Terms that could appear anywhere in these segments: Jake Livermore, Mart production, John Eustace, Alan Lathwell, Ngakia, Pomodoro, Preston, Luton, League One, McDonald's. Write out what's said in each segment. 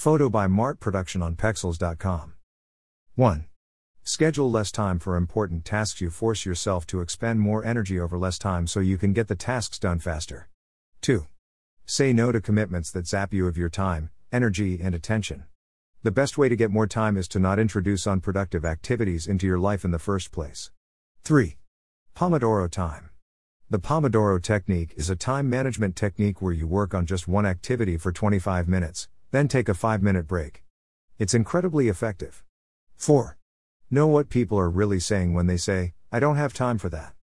Photo by Mart Production on Pexels.com. 1. Schedule less time for important tasks. You force yourself to expend more energy over less time so you can get the tasks done faster. 2. Say no to commitments that zap you of your time, energy, and attention. The best way to get more time is to not introduce unproductive activities into your life in the first place. 3. Pomodoro time. The Pomodoro technique is a time management technique where you work on just one activity for 25 minutes, then take a 5-minute break. It's incredibly effective. 4. Know what people are really saying when they say, "I don't have time for that."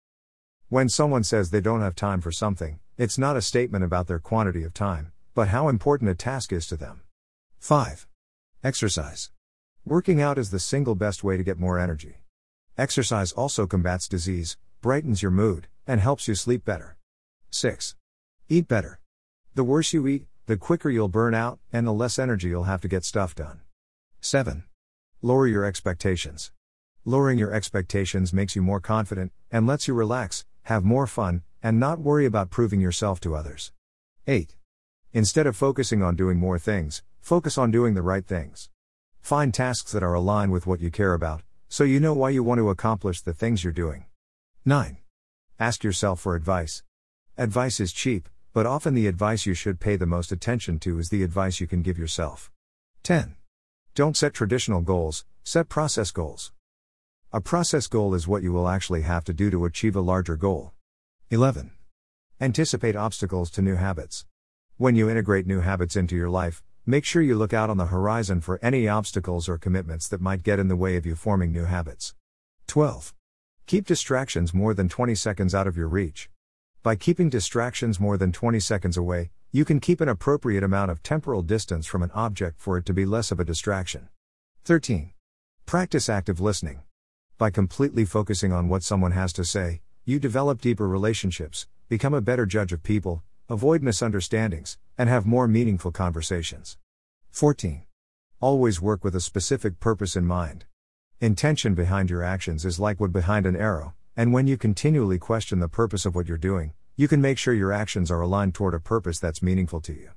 When someone says they don't have time for something, it's not a statement about their quantity of time, but how important a task is to them. 5. Exercise. Working out is the single best way to get more energy. Exercise also combats disease, brightens your mood, and helps you sleep better. 6. Eat better. The worse you eat, the quicker you'll burn out, and the less energy you'll have to get stuff done. 7. Lower your expectations. Lowering your expectations makes you more confident, and lets you relax, have more fun, and not worry about proving yourself to others. 8. Instead of focusing on doing more things, focus on doing the right things. Find tasks that are aligned with what you care about, so you know why you want to accomplish the things you're doing. 9. Ask yourself for advice. Advice is cheap, but often the advice you should pay the most attention to is the advice you can give yourself. 10. Don't set traditional goals, set process goals. A process goal is what you will actually have to do to achieve a larger goal. 11. Anticipate obstacles to new habits. When you integrate new habits into your life, make sure you look out on the horizon for any obstacles or commitments that might get in the way of you forming new habits. 12. Keep distractions more than 20 seconds out of your reach. By keeping distractions more than 20 seconds away, you can keep an appropriate amount of temporal distance from an object for it to be less of a distraction. 13. Practice active listening. By completely focusing on what someone has to say, you develop deeper relationships, become a better judge of people, avoid misunderstandings, and have more meaningful conversations. 14. Always work with a specific purpose in mind. Intention behind your actions is like wood behind an arrow, and when you continually question the purpose of what you're doing, you can make sure your actions are aligned toward a purpose that's meaningful to you.